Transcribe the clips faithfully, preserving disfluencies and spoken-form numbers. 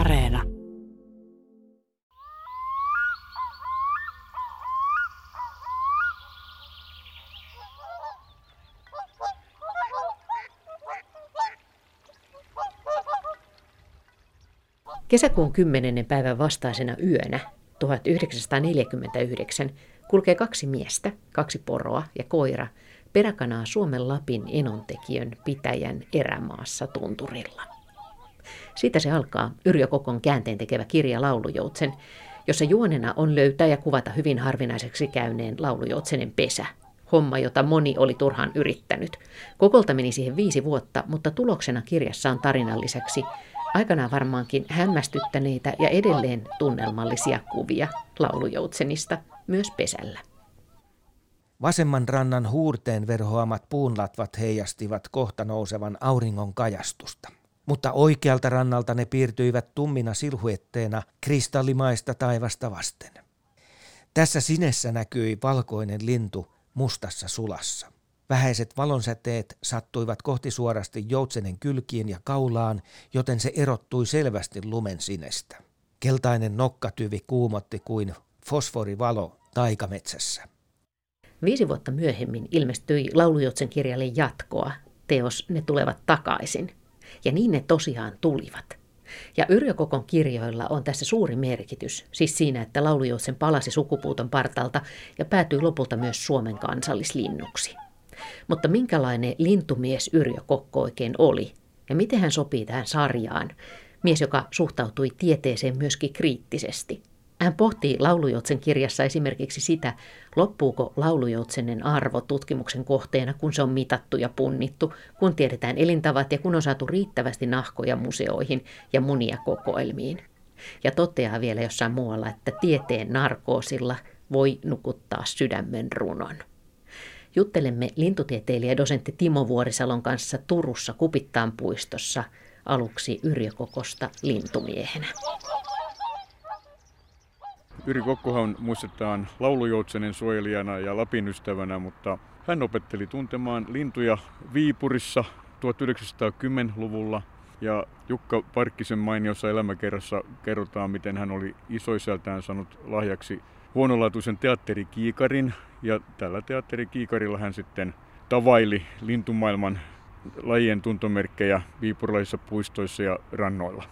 Areena. Kesäkuun kymmenennen päivän vastaisena yönä tuhatyhdeksänsataaneljäkymmentäyhdeksän kulkee kaksi miestä, kaksi poroa ja koira peräkanaa Suomen Lapin Enontekiön pitäjän erämaassa tunturilla. Siitä se alkaa Yrjö Kokon käänteentekevä kirja Laulujoutsen, jossa juonena on löytää ja kuvata hyvin harvinaiseksi käyneen Laulujoutsenen pesä. Homma, jota moni oli turhaan yrittänyt. Kokolta meni siihen viisi vuotta, mutta tuloksena kirjassa on tarinan lisäksi aikanaan varmaankin hämmästyttäneitä ja edelleen tunnelmallisia kuvia Laulujoutsenista myös pesällä. Vasemman rannan huurteen verhoamat puunlatvat heijastivat kohta nousevan auringon kajastusta. Mutta oikealta rannalta ne piirtyivät tummina silhuetteena kristallimaista taivasta vasten. Tässä sinessä näkyi valkoinen lintu mustassa sulassa. Vähäiset valonsäteet sattuivat kohti suorasti joutsenen kylkiin ja kaulaan, joten se erottui selvästi lumen sinestä. Keltainen nokkatyvi kuumotti kuin fosforivalo taikametsässä. Viisi vuotta myöhemmin ilmestyi Laulujoutsen kirjalle jatkoa, teos Ne tulevat takaisin. Ja niin ne tosiaan tulivat. Ja Yrjö Kokon kirjoilla on tässä suuri merkitys, siis siinä, että Laulujoutsen palasi sukupuuton partalta ja päätyi lopulta myös Suomen kansallislinnuksi. Mutta minkälainen lintumies Yrjö Kokko oikein oli? Ja miten hän sopii tähän sarjaan? Mies, joka suhtautui tieteeseen myöskin kriittisesti. Hän pohtii Laulujoutsen kirjassa esimerkiksi sitä, loppuuko Laulujoutsenen arvo tutkimuksen kohteena, kun se on mitattu ja punnittu, kun tiedetään elintavat ja kun on saatu riittävästi nahkoja museoihin ja munia kokoelmiin. Ja toteaa vielä jossain muualla, että tieteen narkoosilla voi nukuttaa sydämen runon. Juttelemme lintutieteilijä dosentti Timo Vuorisalon kanssa Turussa Kupittaan puistossa aluksi Yrjö Kokosta lintumiehenä. Yrjö Kokkohan muistetaan Laulujoutsenen suojelijana ja Lapin ystävänä, mutta hän opetteli tuntemaan lintuja Viipurissa tuhatyhdeksänsataakymmenluvulla. Ja Jukka Parkkisen mainiossa elämäkerrassa kerrotaan, miten hän oli isoisältään saanut lahjaksi huonolaatuisen teatterikiikarin. Ja tällä teatterikiikarilla hän sitten tavaili lintumaailman lajien tuntomerkkejä viipurilaisissa puistoissa ja rannoilla.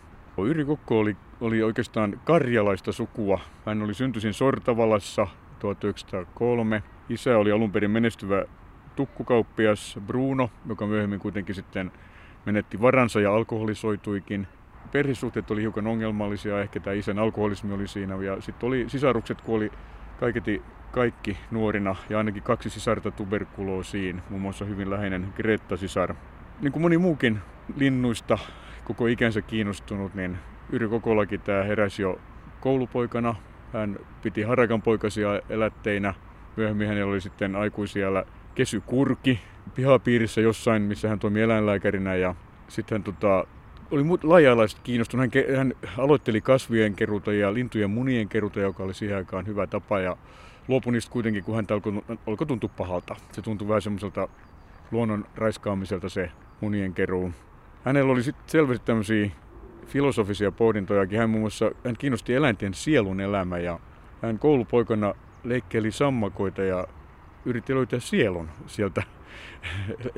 Yrjö Kokko oli, oli oikeastaan karjalaista sukua. Hän oli syntyisin Sortavalassa tuhatyhdeksänsataakolme. Isä oli alunperin menestyvä tukkukauppias Bruno, joka myöhemmin kuitenkin sitten menetti varansa ja alkoholisoituikin. Perhesuhteet oli hiukan ongelmallisia, ehkä tämä isän alkoholismi oli siinä. Ja sitten oli sisarukset kuoli kaiketi kaikki nuorina ja ainakin kaksi sisarta tuberkuloosiin, muun muassa hyvin läheinen Greta-sisar. Niin kuin moni muukin linnuista koko ikänsä kiinnostunut, niin Yrjö Kokollakin tämä heräsi jo koulupoikana. Hän piti harakanpoikasia elätteinä. Myöhemmin hänellä oli sitten aikuisiällä kesykurki pihapiirissä jossain, missä hän toimi eläinlääkärinä. Ja sitten hän tota, oli laaja-alaisesti kiinnostunut. Hän, hän aloitteli kasvien keruuta ja lintujen munien keruuta, joka oli siihen aikaan hyvä tapa. Ja luopui niistä kuitenkin, kun häntä alkoi, alkoi tuntua pahalta. Se tuntui vähän semmoiselta luonnon raiskaamiselta se munien keruu. Hänellä oli sitten selvästi tämmöisiä filosofisia pohdintojakin. Hän muun muassa hän kiinnosti eläinten sielun elämä ja hän koulupoikana leikkeli sammakoita ja yritti löytää sielun sieltä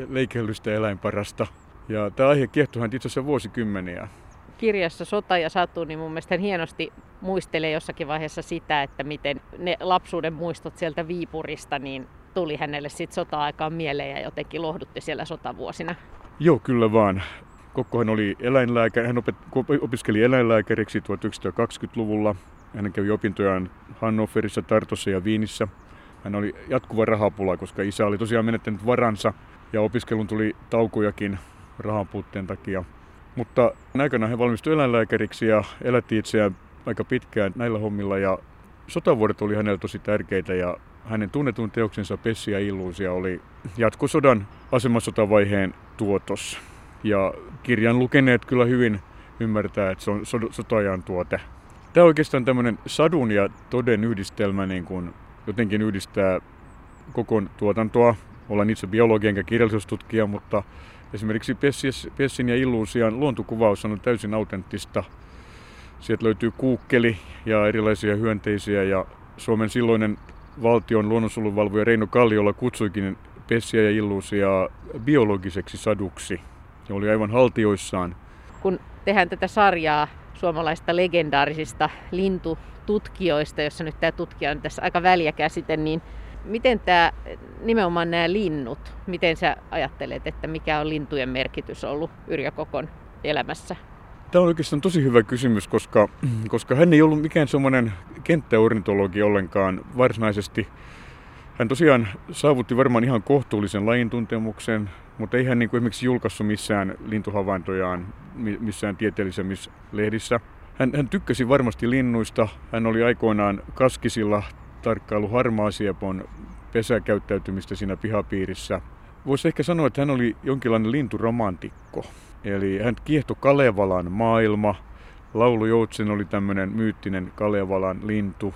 leikellystä eläinparasta. Ja tämä aihe kiehtoi hän itse asiassa vuosikymmeniä. Kirjassa Sota ja Satu, niin mun mielestä hän hienosti muistelee jossakin vaiheessa sitä, että miten ne lapsuuden muistot sieltä Viipurista niin tuli hänelle sitten sota-aikaan mieleen ja jotenkin lohdutti siellä sotavuosina. Joo, kyllä vaan. Kokkohan oli eläinlääkäri. Hän opiskeli eläinlääkäriksi tuhatyhdeksänsataakaksikymmentäluvulla. Hän kävi opintojaan Hannoverissa, Tartussa ja Viinissä. Hän oli jatkuva rahapula, koska isä oli tosiaan menettänyt varansa ja opiskelun tuli taukojakin rahanpuutteen takia. Mutta aikana hän valmistui eläinlääkäriksi ja elätti itseään aika pitkään näillä hommilla. Ja sotavuodet oli hänellä tosi tärkeitä ja hänen tunnetun teoksensa Pessi ja Illusia oli jatkosodan asemasotavaiheen tuotos. Ja kirjan lukeneet kyllä hyvin ymmärtää, että se on sota-ajan tuote. Tämä oikeastaan tämmöinen sadun ja toden yhdistelmä niin kuin jotenkin yhdistää koko tuotantoa. Olen itse biologi enkä kirjallisuustutkija, mutta esimerkiksi Pessin ja Illuusian luontokuvaus on täysin autenttista. Sieltä löytyy kuukkeli ja erilaisia hyönteisiä, ja Suomen silloinen valtion luonnonsuojeluvalvoja Reino Kalliola kutsuikin Pessiä ja Illusiaa biologiseksi saduksi. Se oli aivan haltioissaan. Kun tehdään tätä sarjaa suomalaista legendaarisista lintututkijoista, jossa nyt tämä tutkija on tässä aika väliä käsite, niin miten tämä, nimenomaan nämä linnut, miten sä ajattelet, että mikä on lintujen merkitys ollut Yrjö Kokon elämässä? Tämä on oikeastaan tosi hyvä kysymys, koska, koska hän ei ollut mikään semmoinen kenttäornitologi ollenkaan varsinaisesti. Hän tosiaan saavutti varmaan ihan kohtuullisen lajintuntemuksen, mutta ei hän niin kuin esimerkiksi julkaissut missään lintuhavaintojaan missään tieteellisemmissä lehdissä. Hän, hän tykkäsi varmasti linnuista. Hän oli aikoinaan Kaskisilla tarkkailu harmaasiepon pesäkäyttäytymistä siinä pihapiirissä. Voisi ehkä sanoa, että hän oli jonkinlainen linturomantikko. Eli hän kiehtoi Kalevalan maailma. Laulujoutsen oli tämmöinen myyttinen Kalevalan lintu.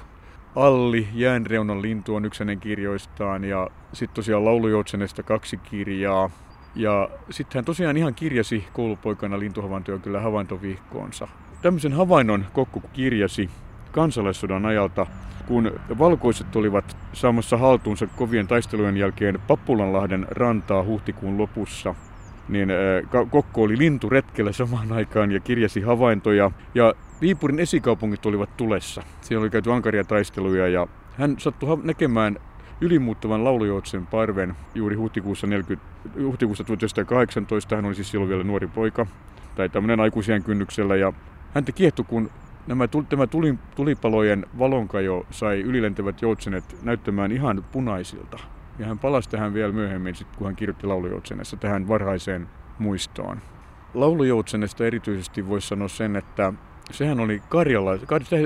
Alli, jäänreunan lintu, on yksi hänen kirjoistaan, ja sitten tosiaan Laulujoutsenesta kaksi kirjaa. Ja sitten hän tosiaan ihan kirjasi koulupoikana lintuhavaintoja kyllä havaintovihkoonsa. Tämmöisen havainnon Kokko kirjasi kansalaissodan ajalta, kun valkoiset olivat saamassa haltuunsa kovien taistelujen jälkeen Pappulanlahden rantaa huhtikuun lopussa. Niin Kokko oli linturetkellä samaan aikaan ja kirjasi havaintoja. Ja Viipurin esikaupungit olivat tulessa. Siellä oli käyty ankaria taisteluja, ja hän sattui näkemään ylimuuttavan laulujoutsen parven juuri huhtikuussa, neljäkymmentä, huhtikuussa tuhatyhdeksänsataakahdeksantoista. Hän oli siis silloin vielä nuori poika, tai tämmöinen aikuisien kynnyksellä. Ja häntä kiehtui, kun nämä, tämä tulipalojen valonkajo sai ylilentävät joutsenet näyttämään ihan punaisilta. Ja hän palasi tähän vielä myöhemmin, sit, kun hän kirjoitti Laulujoutsenesta, tähän varhaiseen muistoon. Laulujoutsenesta erityisesti voisi sanoa sen, että sehän oli Karjala,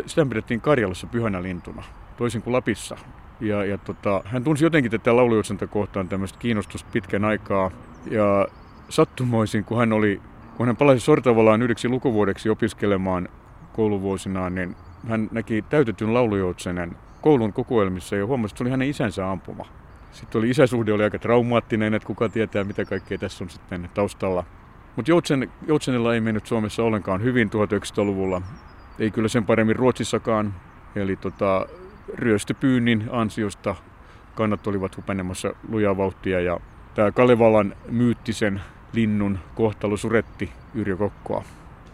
sitä pidettiin Karjalassa pyhänä lintuna, toisin kuin Lapissa. Ja, ja tota, hän tunsi jotenkin tätä laulujoutsenta kohtaan tämmöistä kiinnostusta pitkän aikaa. Ja sattumoisin, kun hän, oli, kun hän palasi Sortavalaan yhdeksi lukuvuodeksi opiskelemaan kouluvuosinaan, niin hän näki täytetyn laulujoutsenen koulun kokoelmissa ja huomasi, että se oli hänen isänsä ampuma. Sitten oli isäsuhde oli aika traumaattinen, että kuka tietää mitä kaikkea tässä on sitten taustalla. Mutta joutsen, joutsenilla ei mennyt Suomessa ollenkaan hyvin tuhatyhdeksänsataaluvulla. Ei kyllä sen paremmin Ruotsissakaan. Eli tota, ryöstöpyynnin ansiosta kannat olivat hupenemassa lujaa vauhtia. Ja tämä Kalevalan myyttisen linnun kohtalo suretti Yrjö Kokkoa.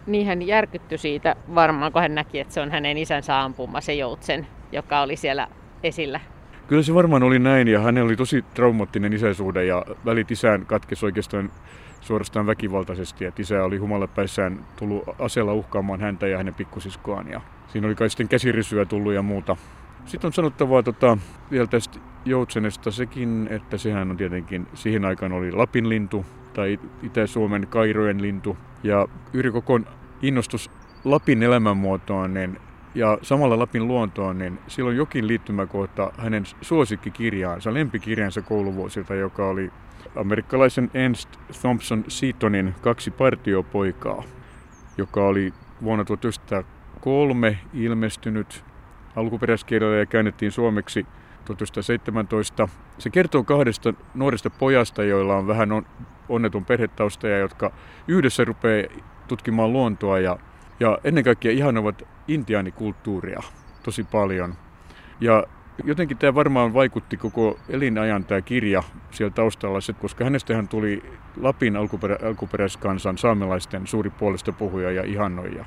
Niin hän järkyttyi siitä varmaan, kun hän näki, että se on hänen isänsä ampuma, se joutsen, joka oli siellä esillä. Kyllä se varmaan oli näin, ja hänellä oli tosi traumaattinen isäsuhde, ja välit isään katkesi oikeastaan suorastaan väkivaltaisesti. Että isä oli humalapäissään tullut aseella uhkaamaan häntä ja hänen pikkusiskoaan, ja siinä oli kai sitten käsirysyä tullut ja muuta. Sitten on sanottavaa tota, vielä tästä joutsenesta sekin, että sehän on tietenkin, siihen aikaan oli Lapin lintu tai Itä-Suomen Kairojen lintu, ja Yrjö Kokon innostus Lapin elämänmuotoon, niin ja samalla Lapin luontoon, niin silloin jokin liittymäkohta hänen suosikkikirjaansa, lempikirjansa kouluvuosilta, joka oli amerikkalaisen Ernest Thompson Setonin Kaksi partiopoikaa, joka oli vuonna tuhatyhdeksänsataakolme ilmestynyt alkuperäiskielellä ja käännettiin suomeksi tuhatyhdeksänsataaseitsemäntoista. Se kertoo kahdesta nuoresta pojasta, joilla on vähän onneton perhetausta ja jotka yhdessä rupeaa tutkimaan luontoa ja Ja ennen kaikkea ihanoivat intiaanikulttuuria tosi paljon. Ja jotenkin tämä varmaan vaikutti koko elinajan tämä kirja siellä taustalla, koska hänestähän tuli Lapin alkuperä, alkuperäiskansan saamelaisten suuri puolesta puhuja ja ihannoija.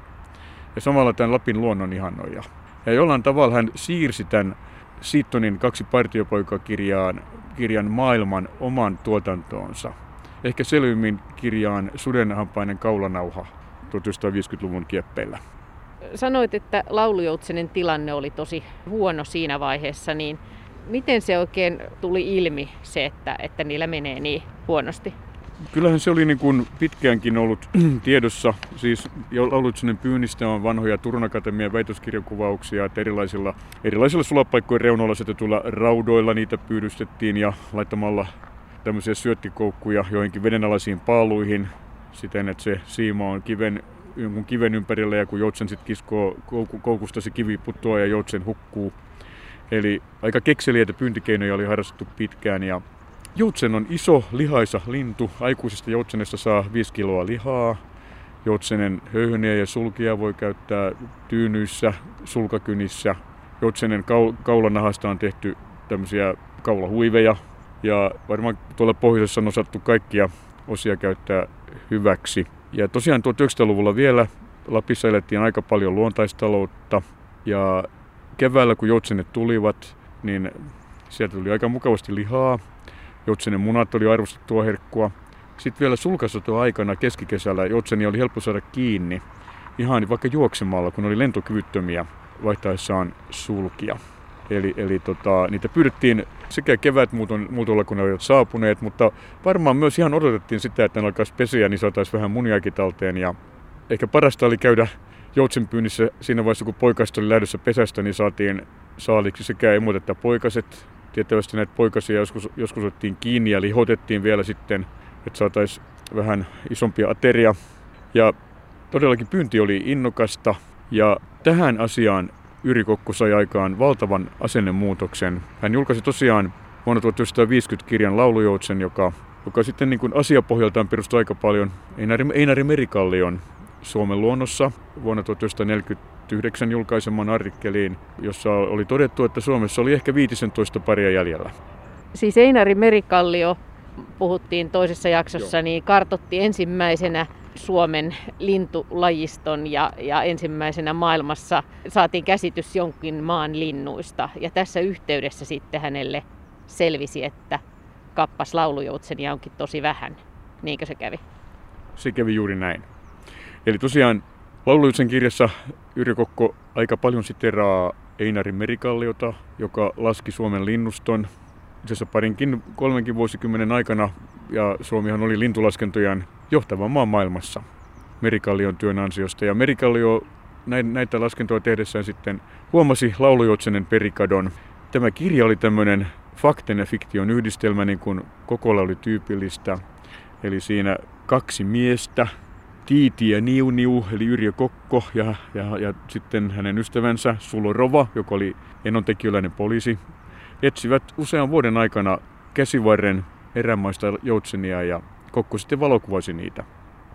Ja samalla tämän Lapin luonnon ihannoija. Ja jollain tavalla hän siirsi tämän Setonin Kaksi partiopoikakirjaan kirjan maailman oman tuotantoonsa. Ehkä selvimmin kirjaan Sudenhampainen kaulanauha. tuhatyhdeksänsataaviisikymmentäluvun kieppeillä. Sanoit, että laulujoutsenen tilanne oli tosi huono siinä vaiheessa, niin miten se oikein tuli ilmi se, että, että niillä menee niin huonosti? Kyllähän se oli niin kuin pitkäänkin ollut tiedossa. Siis laulujoutsen pyynnistä on vanhoja Turun Akatemian väitöskirjakuvauksia, että erilaisilla, erilaisilla sulapaikkojen reunoilla asetetuilla raudoilla niitä pyydystettiin ja laittamalla tämmöisiä syöttikoukkuja joihinkin vedenalaisiin paaluihin. Siten, että se siima on kiven, jonkun kiven ympärillä ja kun joutsen sitten kiskoo koukusta, se kivi putoaa ja joutsen hukkuu. Eli aika kekseliäitä pyyntikeinoja oli harrastettu pitkään. Ja joutsen on iso, lihaisa lintu. Aikuisesta joutsenesta saa viisi kiloa lihaa. Joutsenen höyheniä ja sulkia voi käyttää tyynyissä, sulkakynissä. Joutsenen kaulanahasta on tehty tämmöisiä kaulahuiveja. Ja varmaan tuolla pohjoisessa on osattu kaikkia osia käyttää hyväksi. Ja tosiaan tuhatyhdeksänsataaluvulla vielä Lapissa elettiin aika paljon luontaistaloutta. Ja keväällä kun joutsenet tulivat, niin sieltä tuli aika mukavasti lihaa. Joutsenen munat oli arvostettua herkkua. Sitten vielä sulkasotoaikana keskikesällä joutsenia oli helppo saada kiinni ihan vaikka juoksemalla, kun oli lentokyvyttömiä vaihtaessaan sulkia. Eli, eli tota, niitä pyydettiin sekä kevät muuton, muutolla, kun ne olivat saapuneet, mutta varmaan myös ihan odotettiin sitä, että ne alkaisi pesiä, niin saataisiin vähän muniakin talteen. Ja ehkä parasta oli käydä joutsenpyynnissä siinä vaiheessa, kun poikasta oli lähdössä pesästä, niin saatiin saaliksi sekä emot että poikaset. Tiettävästi näitä poikasia joskus, joskus otettiin kiinni ja lihotettiin vielä sitten, että saataisiin vähän isompia ateria. Ja todellakin pyynti oli innokasta ja tähän asiaan Yrjö Kokko sai aikaan valtavan asennemuutoksen. Hän julkaisi tosiaan vuonna tuhatyhdeksänsataaviisikymmentä kirjan Laulujoutsen, joka, joka sitten niin kuin asiapohjaltaan perustui aika paljon Einari, Einari Merikallion Suomen luonnossa vuonna tuhatyhdeksänsataaneljäkymmentäyhdeksän julkaisemaan artikkeliin, jossa oli todettu, että Suomessa oli ehkä viisitoista paria jäljellä. Siis Einari Merikallio, puhuttiin toisessa jaksossa, Joo. niin kartoitti ensimmäisenä Suomen lintulajiston ja, ja ensimmäisenä maailmassa saatiin käsitys jonkin maan linnuista. Ja tässä yhteydessä sitten hänelle selvisi, että kappas laulujoutsenia onkin tosi vähän. Niinkö se kävi? Se kävi juuri näin. Eli tosiaan Laulujoutsen kirjassa Yrjö Kokko aika paljon siteraa Einari Merikalliota, joka laski Suomen linnuston. Itse asiassa parinkin kolmenkin vuosikymmenen aikana, ja Suomihan oli lintulaskentojaan johtava maa maailmassa Merikallion työn ansiosta. Ja Merikallio näitä laskentoja tehdessään sitten huomasi laulujoutsenen perikadon. Tämä kirja oli tämmöinen fakten ja fiktion yhdistelmä, niin kuin Kokolla oli tyypillistä. Eli siinä kaksi miestä, Tiiti ja Niuniu, eli Yrjö Kokko, ja, ja, ja sitten hänen ystävänsä Sulo Rova, joka oli enontekiöläinen poliisi, etsivät usean vuoden aikana käsivarren erämaista joutsenia ja Kokko sitten valokuvasi niitä.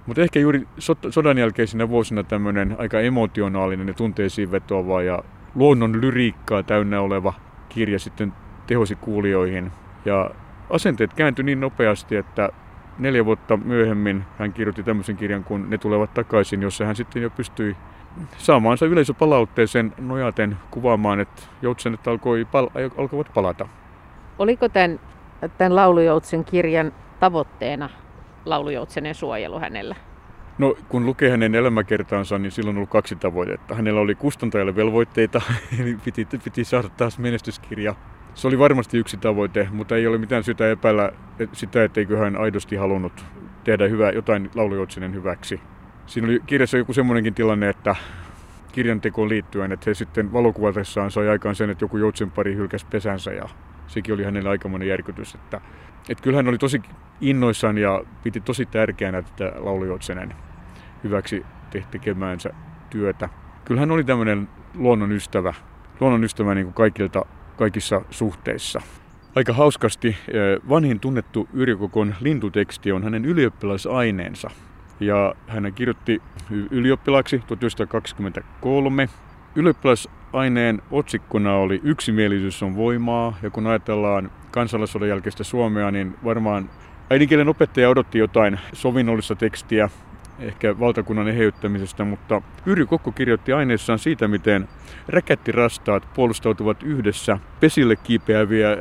Mutta ehkä juuri sot- sodan jälkeisinä vuosina tämmöinen aika emotionaalinen ja tunteisiin vetoava ja luonnon lyriikkaa täynnä oleva kirja sitten tehosi kuulijoihin. Ja asenteet kääntyi niin nopeasti, että neljä vuotta myöhemmin hän kirjoitti tämmöisen kirjan kuin Ne tulevat takaisin, jossa hän sitten jo pystyi saamaansa yleisöpalautteeseen nojaten kuvaamaan, että joutsenet alkoi pal- alkoivat palata. Oliko tämän, tämän Laulujoutsen kirjan tavoitteena laulujoutsenen suojelu hänellä? No, kun lukee hänen elämäkertaansa, niin silloin on ollut kaksi tavoitetta. Hänellä oli kustantajalle velvoitteita, eli piti, piti saada taas menestyskirja. Se oli varmasti yksi tavoite, mutta ei ole mitään syytä epäillä sitä, etteikö hän aidosti halunnut tehdä hyvää, jotain laulujoutsenen hyväksi. Siinä oli kirjassa joku semmoinenkin tilanne, että kirjantekoon liittyen, että he sitten valokuvatessaan sai aikaan sen, että joku joutsenpari hylkäsi pesänsä ja sekin oli hänelle aikamoinen järkytys. Että, että kyllä hän oli tosi innoissaan ja piti tosi tärkeänä tätä laulujoutsenen hyväksi tekemäänsä työtä. Kyllä hän oli tämmöinen luonnon ystävä, luonnon ystävä niin kuin kaikilta, kaikissa suhteissa. Aika hauskasti vanhin tunnettu Yrjö Kokon lintuteksti on hänen ylioppilasaineensa. Ja hän kirjoitti ylioppilaaksi tuhatyhdeksänsataakaksikymmentäkolme. Ylioppilasaineen otsikkona oli Yksimielisyys on voimaa. Ja kun ajatellaan kansalaissodan jälkeistä Suomea, niin varmaan äidinkielen opettaja odotti jotain sovinnollista tekstiä, ehkä valtakunnan eheyttämisestä, mutta Yrjö Kokko kirjoitti aineessaan siitä, miten räkättirastaat puolustautuvat yhdessä pesille kiipeäviä,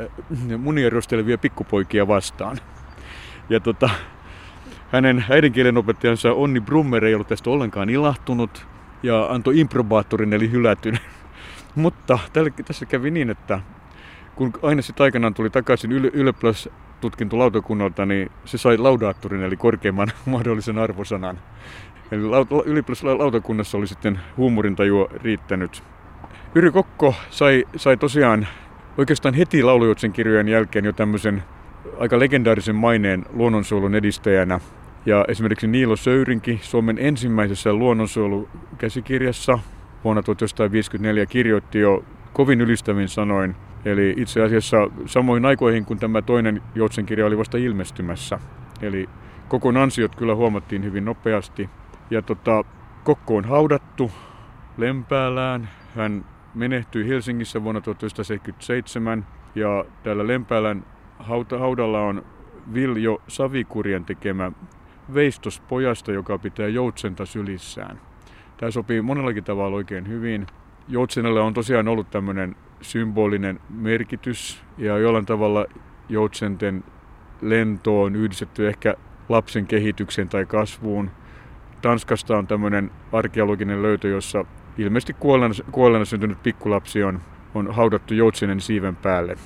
munia ryösteleviä pikkupoikia vastaan. Ja tota... hänen äidinkielen opettajansa Onni Brummer ei ollut tästä ollenkaan ilahtunut ja antoi improbaattorin eli hylätyn. Mutta tälle, tässä kävi niin, että kun aina sitten aikanaan tuli takaisin ylioppilastutkintolautakunnalta, niin se sai laudaattorin eli korkeimman mahdollisen arvosanan. Eli ylioppilaslautakunnassa oli sitten huumorintajua riittänyt. Yrjö Kokko sai, sai tosiaan oikeastaan heti Laulujoutsen kirjojen jälkeen jo tämmöisen aika legendaarisen maineen luonnonsuojelun edistäjänä. Ja esimerkiksi Niilo Söyrinki Suomen ensimmäisessä luonnonsuojelukäsikirjassa vuonna tuhatyhdeksänsataaviisikymmentäneljä kirjoitti jo kovin ylistävin sanoin. Eli itse asiassa samoin aikoihin, kun tämä toinen joutsenkirja oli vasta ilmestymässä. Eli Kokon ansiot kyllä huomattiin hyvin nopeasti. Ja tota, Kokko on haudattu Lempäälään. Hän menehtyi Helsingissä vuonna tuhatyhdeksänsataaseitsemänkymmentäseitsemän ja täällä Lempäälän hauta, haudalla on Viljo Savikurjen tekemä veistos pojasta, joka pitää joutsenta sylissään. Tämä sopii monellakin tavalla oikein hyvin. Joutsenella on tosiaan ollut tämmöinen symbolinen merkitys ja jollain tavalla joutsenten lento on yhdistetty ehkä lapsen kehitykseen tai kasvuun. Tanskasta on tämmöinen arkeologinen löytö, jossa ilmeisesti kuolleena, kuolleena syntynyt pikkulapsi on, on haudattu joutsenen siiven päälle.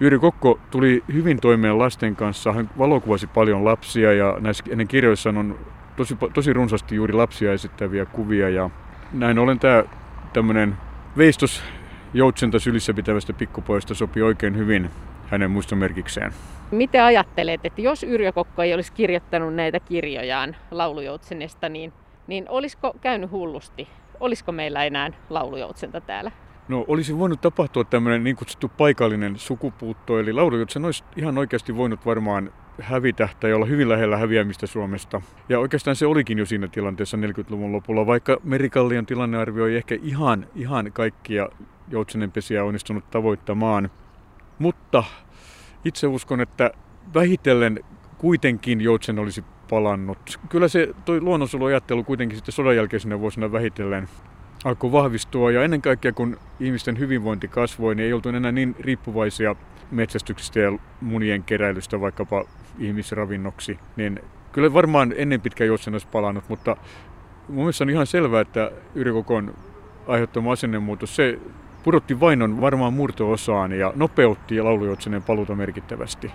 Yrjö Kokko tuli hyvin toimeen lasten kanssa. Hän valokuvasi paljon lapsia ja näissä hänen kirjoissaan on tosi, tosi runsaasti juuri lapsia esittäviä kuvia. Ja näin ollen tämä tämmöinen veistos joutsenta sylissä pitävästä pikkupoista sopii oikein hyvin hänen muistomerkikseen. Mitä ajattelet, että jos Yrjö Kokko ei olisi kirjoittanut näitä kirjojaan laulujoutsenesta, niin, niin olisiko käynyt hullusti? Olisiko meillä enää laulujoutsenta täällä? No olisi voinut tapahtua tämmöinen niin kutsuttu paikallinen sukupuutto, eli laulujoutsen olisi ihan oikeasti voinut varmaan hävitä tai olla hyvin lähellä häviämistä Suomesta. Ja oikeastaan se olikin jo siinä tilanteessa neljäkymmentäluvun lopulla, vaikka Merikallion tilannearvio ei ehkä ihan, ihan kaikkia joutsenenpesiä onnistunut tavoittamaan. Mutta itse uskon, että vähitellen kuitenkin joutsen olisi palannut. Kyllä se toi luonnonsuojeluajattelu kuitenkin sitten sodan jälkeisenä vuosina vähitellen alkoi vahvistua. Ja ennen kaikkea kun ihmisten hyvinvointi kasvoi, niin ei oltu enää niin riippuvaisia metsästyksestä ja munien keräilystä vaikkapa ihmisravinnoksi. Niin kyllä varmaan ennen pitkään joutsen olisi palannut, mutta mun mielestä on ihan selvää, että Yrjö Kokon aiheuttama asennemuutos, se pudotti vainon varmaan murto-osaan ja nopeutti laulujoutsenen paluuta merkittävästi.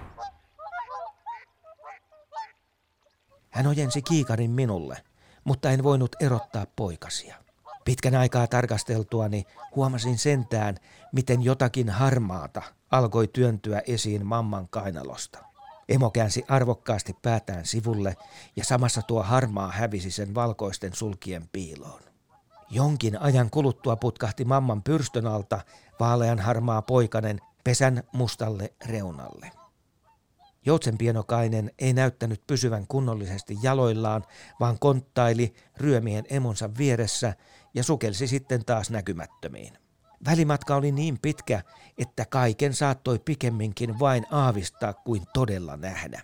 Hän ojensi kiikarin minulle, mutta en voinut erottaa poikasia. Pitkän aikaa tarkasteltuani huomasin sentään, miten jotakin harmaata alkoi työntyä esiin mamman kainalosta. Emo käänsi arvokkaasti päätään sivulle ja samassa tuo harmaa hävisi sen valkoisten sulkien piiloon. Jonkin ajan kuluttua putkahti mamman pyrstön alta vaalean harmaa poikanen pesän mustalle reunalle. Joutsenpienokainen ei näyttänyt pysyvän kunnollisesti jaloillaan, vaan konttaili ryömien emonsa vieressä ja sukelsi sitten taas näkymättömiin. Välimatka oli niin pitkä, että kaiken saattoi pikemminkin vain aavistaa kuin todella nähdä.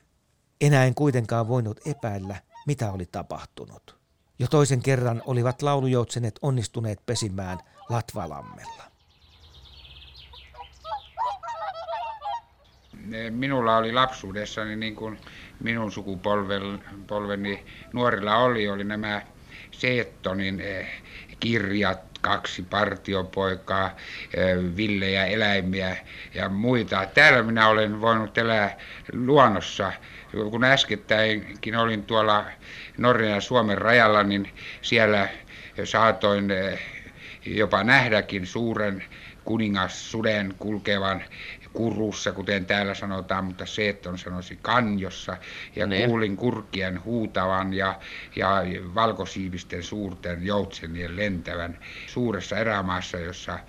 Enää en kuitenkaan voinut epäillä, mitä oli tapahtunut. Jo toisen kerran olivat laulujoutsenet onnistuneet pesimään Latvalammella. Minulla oli lapsuudessani, niin kuin minun sukupolveni nuorilla oli, oli nämä Setonin kirjat, Kaksi partiopoikaa, villejä, eläimiä ja muita. Täällä minä olen voinut elää luonnossa. Kun äskettäinkin olin tuolla Norjan ja Suomen rajalla, niin siellä saatoin jopa nähdäkin suuren kuningassuden kulkevan kurussa, kuten täällä sanotaan, mutta Seton sanoisi kanjossa. Ja ne. Kuulin kurkien huutavan ja, ja valkosiivisten suurten joutsenien lentävän suuressa erämaassa, jossa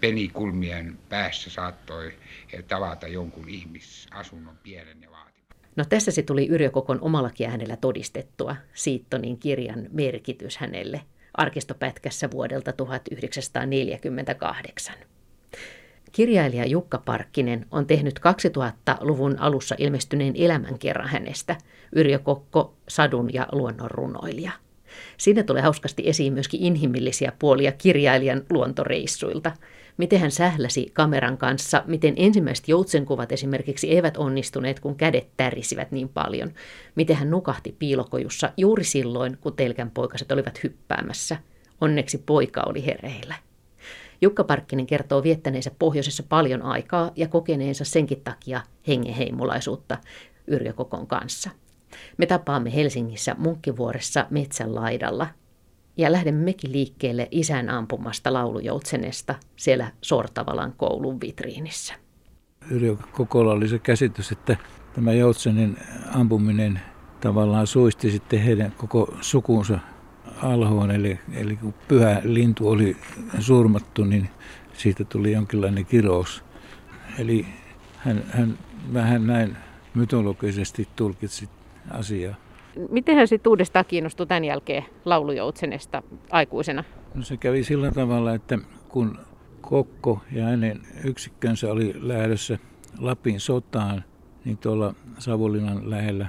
penikulmien päässä saattoi tavata jonkun ihmisasunnon pienen ja vaatiman. No tässä se tuli Yrjö Kokon omallakin äänellä todistettua Setonin kirjan merkitys hänelle arkistopätkässä vuodelta tuhatyhdeksänsataaneljäkymmentäkahdeksan. Kirjailija Jukka Parkkinen on tehnyt kaksituhattaluvun alussa ilmestyneen elämänkerran hänestä, Yrjö Kokko, sadun ja luonnon runoilija. Siinä tulee hauskasti esiin myöskin inhimillisiä puolia kirjailijan luontoreissuilta. Miten hän sähläsi kameran kanssa, miten ensimmäiset joutsenkuvat esimerkiksi eivät onnistuneet, kun kädet tärisivät niin paljon. Miten hän nukahti piilokojussa juuri silloin, kun telkänpoikaset olivat hyppäämässä. Onneksi poika oli hereillä. Jukka Parkkinen kertoo viettäneensä pohjoisessa paljon aikaa ja kokeneensa senkin takia hengenheimolaisuutta Yrjö Kokon kanssa. Me tapaamme Helsingissä Munkkivuoressa metsän laidalla ja lähdemme mekin liikkeelle isän ampumasta laulujoutsenesta siellä Sortavalan koulun vitriinissä. Yrjö Kokolla oli se käsitys, että tämä joutsenen ampuminen tavallaan suisti sitten heidän koko sukunsa alhoon, eli, eli kun pyhä lintu oli surmattu, niin siitä tuli jonkinlainen kirous. Eli hän, hän vähän näin mytologisesti tulkitsi asiaa. Miten hän sitten uudestaan kiinnostui tämän jälkeen laulujoutsenesta aikuisena? No se kävi sillä tavalla, että kun Kokko ja hänen yksikkönsä oli lähdössä Lapin sotaan, niin tuolla Savonlinnan lähellä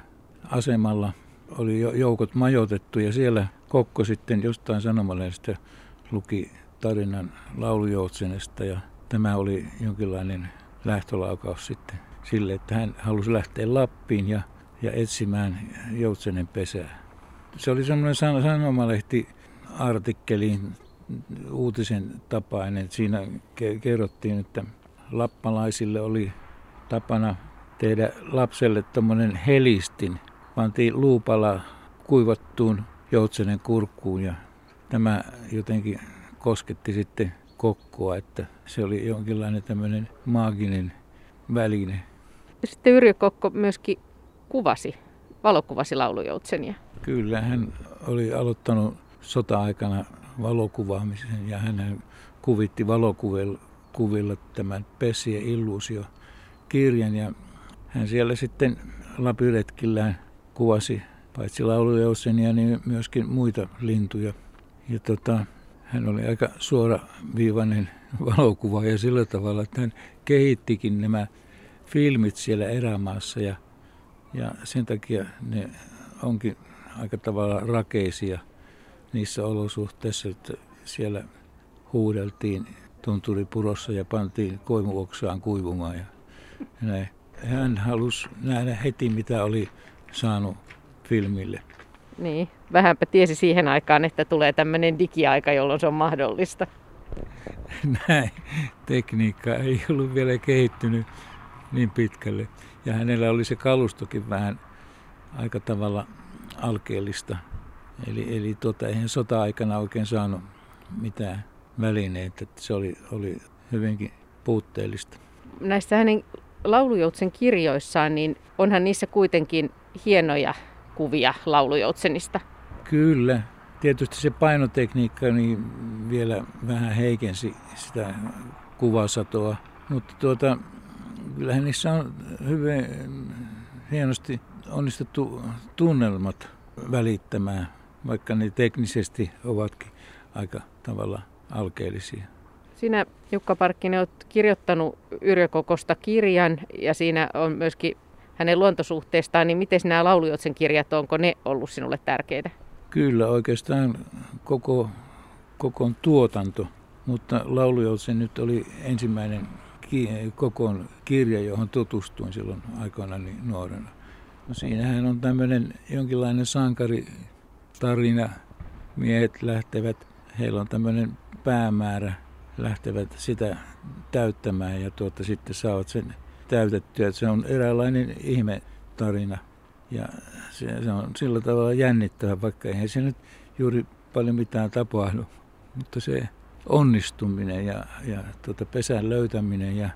asemalla oli joukot majoitettu ja siellä Kokko sitten jostain sanomalehdestä luki tarinan laulujoutsenesta ja tämä oli jonkinlainen lähtölaukaus sitten sille, että hän halusi lähteä Lappiin ja, ja etsimään joutsenen pesää. Se oli semmoinen sanomalehti artikkelin uutisen tapainen. Siinä ke- kerrottiin, että lappalaisille oli tapana tehdä lapselle tommoinen helistin. Pantiin luupala kuivattuun joutsenen kurkkuun ja tämä jotenkin kosketti sitten Kokkoa, että se oli jonkinlainen tämmöinen maaginen väline. Sitten Yrjö Kokko myöskin kuvasi, valokuvasi laulujoutsenia. Kyllä, hän oli aloittanut sota-aikana valokuvaamisen ja hän kuvitti valokuvilla tämän Pessi ja Illusio -kirjan ja hän siellä sitten Lapiretkillään kuvasi paitsi laulujoutsenia niin myöskin muita lintuja ja tota, hän oli aika suoraviivainen valokuvaaja ja sillä tavalla, että hän kehittikin nämä filmit siellä erämaassa ja, ja sen takia ne onkin aika tavalla rakeisia niissä olosuhteissa, että siellä huudeltiin tunturipurossa ja pantiin koivuoksaan kuivumaan ja näin. Hän halusi nähdä heti, mitä oli saanut filmille. Niin, vähänpä tiesi siihen aikaan, että tulee tämmöinen digiaika, jolloin se on mahdollista. Näin, tekniikka ei ollut vielä kehittynyt niin pitkälle. Ja hänellä oli se kalustokin vähän aika tavalla alkeellista. Eli, eli tuota, eihän sota-aikana oikein saanut mitään välineitä, että se oli, oli hyvinkin puutteellista. Näissä hänen laulujoutsen kirjoissaan, niin onhan niissä kuitenkin hienoja kuvia laulujoutsenista. Kyllä. Tietysti se painotekniikka niin vielä vähän heikensi sitä kuvasatoa, mutta tuota, kyllähän niissä on hyvin hienosti onnistuttu tunnelmat välittämään, vaikka ne teknisesti ovatkin aika tavalla alkeellisia. Sinä, Jukka Parkkinen, olet kirjoittanut Yrjö Kokosta kirjan ja siinä on myöskin hänen luontosuhteestaan, niin miten nämä laulujoutsen kirjat, onko ne ollut sinulle tärkeitä? Kyllä, oikeastaan koko, koko tuotanto, mutta laulujoutsen nyt oli ensimmäinen ki- kokon kirja, johon tutustuin silloin aikoinaan niin nuorena. No, siinähän on tämmöinen jonkinlainen sankaritarina. Miehet lähtevät, heillä on tämmöinen päämäärä, lähtevät sitä täyttämään ja tuota, sitten saavat sen täytettyä. Se on eräänlainen ihmetarina ja se, se on sillä tavalla jännittävä, vaikka eihän se nyt juuri paljon mitään tapahdu. Mutta se onnistuminen ja, ja tuota, pesän löytäminen ja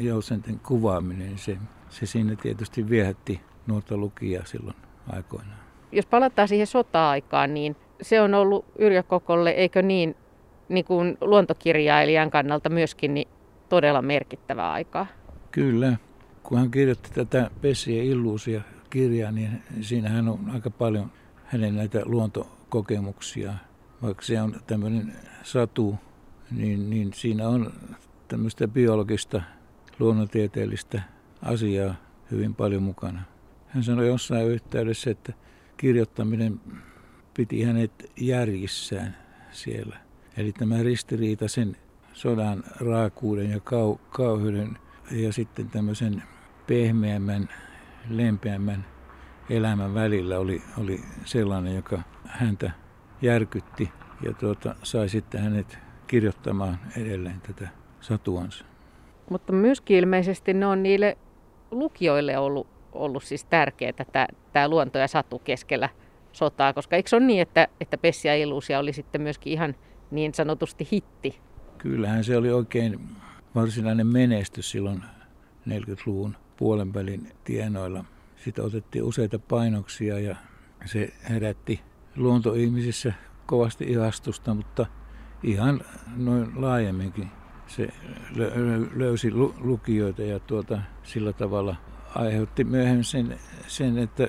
joutsenten kuvaaminen, se, se siinä tietysti viehätti nuorta lukijaa silloin aikoinaan. Jos palataan siihen sota-aikaan, niin se on ollut Yrjö Kokolle, eikö niin, niin kuin luontokirjailijan kannalta myöskin niin todella merkittävää aikaa. Kyllä. Kun hän kirjoitti tätä Pessi ja Illusia-kirjaa, niin siinähän on aika paljon hänen näitä luontokokemuksia. Vaikka se on tämmöinen satu, niin, niin siinä on tämmöistä biologista, luonnontieteellistä asiaa hyvin paljon mukana. Hän sanoi jossain yhteydessä, että kirjoittaminen piti hänet järjissään siellä. Eli tämä ristiriita sen sodan raakuuden ja kau- kauheuden ja sitten tämmöisen pehmeämmän, lempeämmän elämän välillä oli, oli sellainen, joka häntä järkytti ja tuota, sai sitten hänet kirjoittamaan edelleen tätä satuansa. Mutta myöskin ilmeisesti ne on niille lukijoille ollut, ollut siis tärkeää tämä luonto ja satu keskellä sotaa, koska eikö se ole niin, että, että Pessi ja Illusia oli sitten myöskin ihan niin sanotusti hitti? Kyllähän se oli oikein varsinainen menestys silloin neljänkymmenluvun puolen välin tienoilla. Sitä otettiin useita painoksia ja se herätti luontoihmisissä kovasti ihastusta, mutta ihan noin laajemminkin se löysi lukijoita ja tuota, sillä tavalla aiheutti myöhemmin sen, sen, että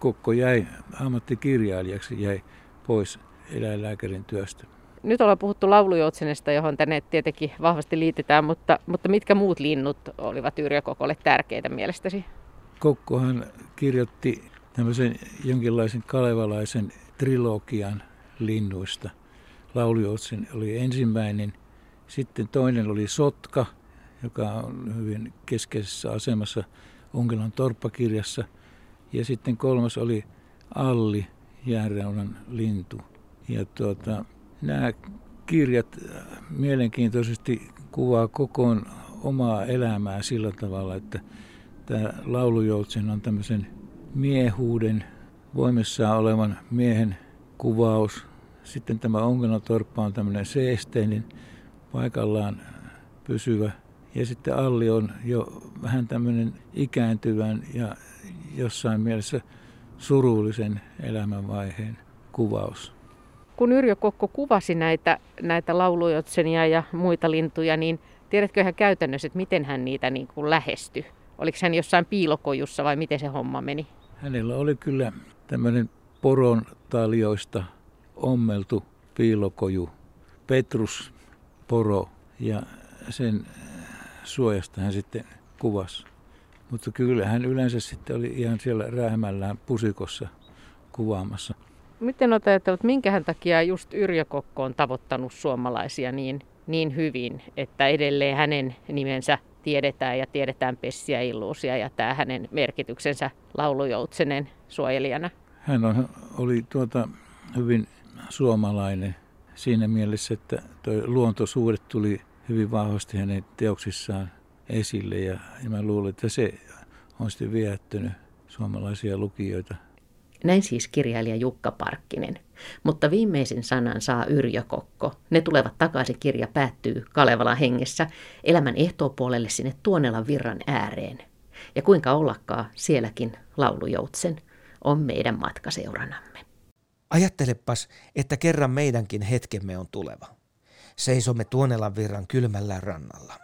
Kokko jäi ammattikirjailijaksi, jäi pois eläinlääkärin työstä. Nyt ollaan puhuttu laulujoutsenesta, johon tänne tietenkin vahvasti liitetään, mutta, mutta mitkä muut linnut olivat Yrjö Kokolle tärkeitä mielestäsi? Kokkohan kirjoitti tämmöisen jonkinlaisen kalevalaisen trilogian linnuista. Laulujoutsen oli ensimmäinen, sitten toinen oli Sotka, joka on hyvin keskeisessä asemassa Onkelan torppakirjassa, ja sitten kolmas oli Alli, jäänreunan lintu. Ja tuota, nämä kirjat mielenkiintoisesti kuvaa Kokon omaa elämää sillä tavalla, että tämä laulujoutsen on tämmöisen miehuuden, voimessaan olevan miehen kuvaus. Sitten tämä Onkelan torppa on tämmöinen seesteinen, paikallaan pysyvä. Ja sitten Alli on jo vähän tämmöinen ikääntyvän ja jossain mielessä surullisen elämänvaiheen kuvaus. Kun Yrjö Kokko kuvasi näitä, näitä laulujotsenia ja muita lintuja, niin tiedätkö hän käytännössä, että miten hän niitä niin kuin lähestyi? Oliko hän jossain piilokojussa vai miten se homma meni? Hänellä oli kyllä tämmöinen poron taljoista ommeltu piilokoju, petrusporo, ja sen suojasta hän sitten kuvasi. Mutta kyllä hän yleensä sitten oli ihan siellä rähmällään pusikossa kuvaamassa. Miten olet ajatellut, minkähän takia just Yrjö Kokko on tavoittanut suomalaisia niin, niin hyvin, että edelleen hänen nimensä tiedetään ja tiedetään Pessi ja Illusia ja tämä hänen merkityksensä laulujoutsenen suojelijana? Hän on, oli tuota, hyvin suomalainen siinä mielessä, että toi luontosuudet tuli hyvin vahvasti hänen teoksissaan esille, ja mä luulen, että se on sitten viehättänyt suomalaisia lukijoita. Näin siis kirjailija Jukka Parkkinen. Mutta viimeisen sanan saa Yrjö Kokko. Ne tulevat takaisin -kirja päättyy Kalevalan hengessä elämän ehtoopuolelle sinne Tuonelan virran ääreen. Ja kuinka ollakaan, sielläkin laulujoutsen on meidän matkaseuranamme. Ajattelepas, että kerran meidänkin hetkemme on tuleva. Seisomme Tuonelan virran kylmällä rannalla.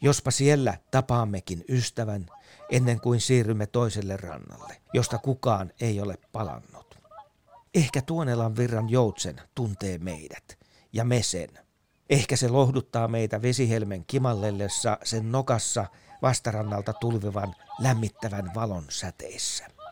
Jospa siellä tapaammekin ystävän, ennen kuin siirrymme toiselle rannalle, josta kukaan ei ole palannut. Ehkä Tuonelan virran joutsen tuntee meidät, ja me sen. Ehkä se lohduttaa meitä vesihelmen kimallellessa sen nokassa vastarannalta tulvivan lämmittävän valon säteissä.